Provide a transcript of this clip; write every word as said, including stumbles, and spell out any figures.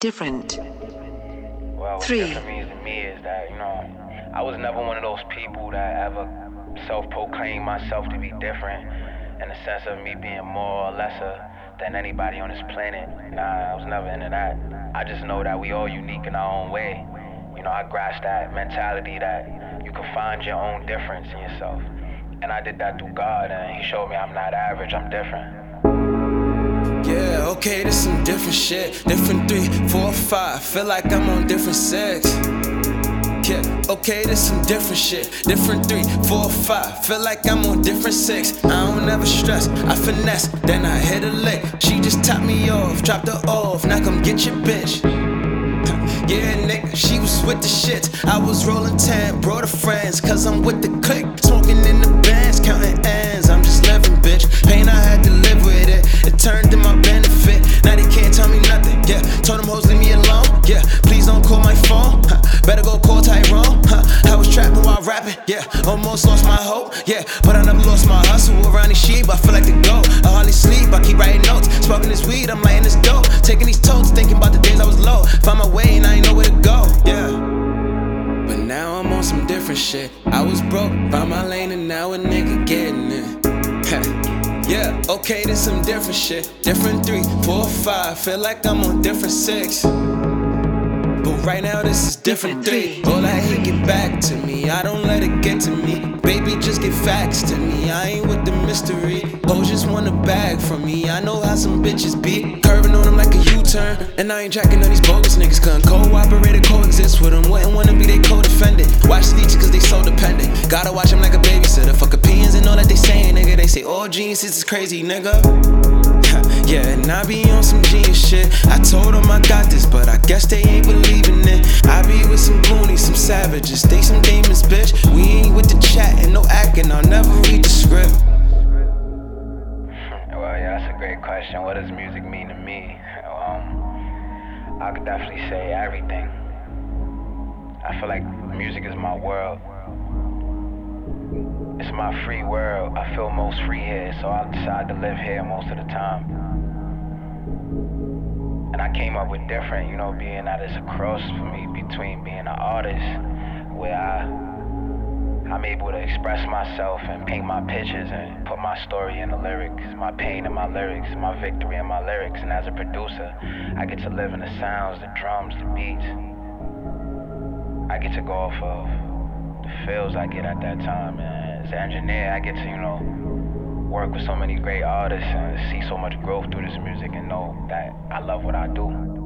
different. Well, what's different for me is, me is that, you know, I was never one of those people that ever self-proclaimed myself to be different in the sense of me being more or lesser than anybody on this planet. Nah, I was never into that. I just know that we all unique in our own way. You know, I grasped that mentality that you can find your own difference in yourself. And I did that through God, and He showed me I'm not average, I'm different. Yeah, okay, this some different shit. Different three, four, five. Feel like I'm on different six. Yeah, okay, this some different shit. Different three, four, five. Feel like I'm on different six. I don't ever stress, I finesse, then I hit a lick. She just topped me off, dropped her off. Now come get your bitch. Yeah, nigga, she was with the shits. I was rolling ten, brought her friends, cause I'm with the clique. Smoking in the bands, counting ends. I'm just living, bitch. Pain, I had to live with it. It turned to my benefit. Now they can't tell me nothing. Yeah, told them hoes leave me alone. Yeah, please don't call my phone. Huh. Better go call Tyrone. Huh. I was trapping while rapping. Yeah, almost lost my hope. Yeah, but I never lost my hustle. Around these sheep, I feel like the goat. I hardly sleep. I keep writing notes. Smoking this weed, I'm lighting this dope. Taking these totes, thinking about the days I was low. Find my way and I ain't know where to go. Yeah. But now I'm on some different shit. I was broke, found my lane, and now a nigga getting it. Yeah, okay, this some different shit. Different three, four, five. Feel like I'm on different six. But right now this is different three. All I hate get back to me. I don't let it get to me. Baby, just get facts to me. I ain't with the mystery. Oh, just want a bag from me. I know how some bitches be. Curving on them like a U-turn. And I ain't jacking none of these bogus niggas. Couldn't cooperate or coexist with them. Wouldn't wanna be they co-defendant. Watch these cause they so dependent. Gotta watch them like a babysitter. Fuck opinions and all that they saying, nigga. They say all geniuses is crazy, nigga. Yeah, and I be on some genius shit. I told them I got this, but I guess they ain't believing it. I be with some goonies, some savages, they some demons, bitch. We ain't with the chat and no acting, I'll never read the script. Well, yeah, that's a great question. What does music mean to me? Um, I could definitely say everything. I feel like music is my world. It's my free world. I feel most free here, so I decide to live here most of the time. And I came up with different, you know, being that it's a cross for me between being an artist, where I, I'm able to express myself and paint my pictures and put my story in the lyrics, my pain in my lyrics, my victory in my lyrics. And as a producer, I get to live in the sounds, the drums, the beats. I get to go off of the feels I get at that time, man. As an engineer, I get to, you know, work with so many great artists and see so much growth through this music and know that I love what I do.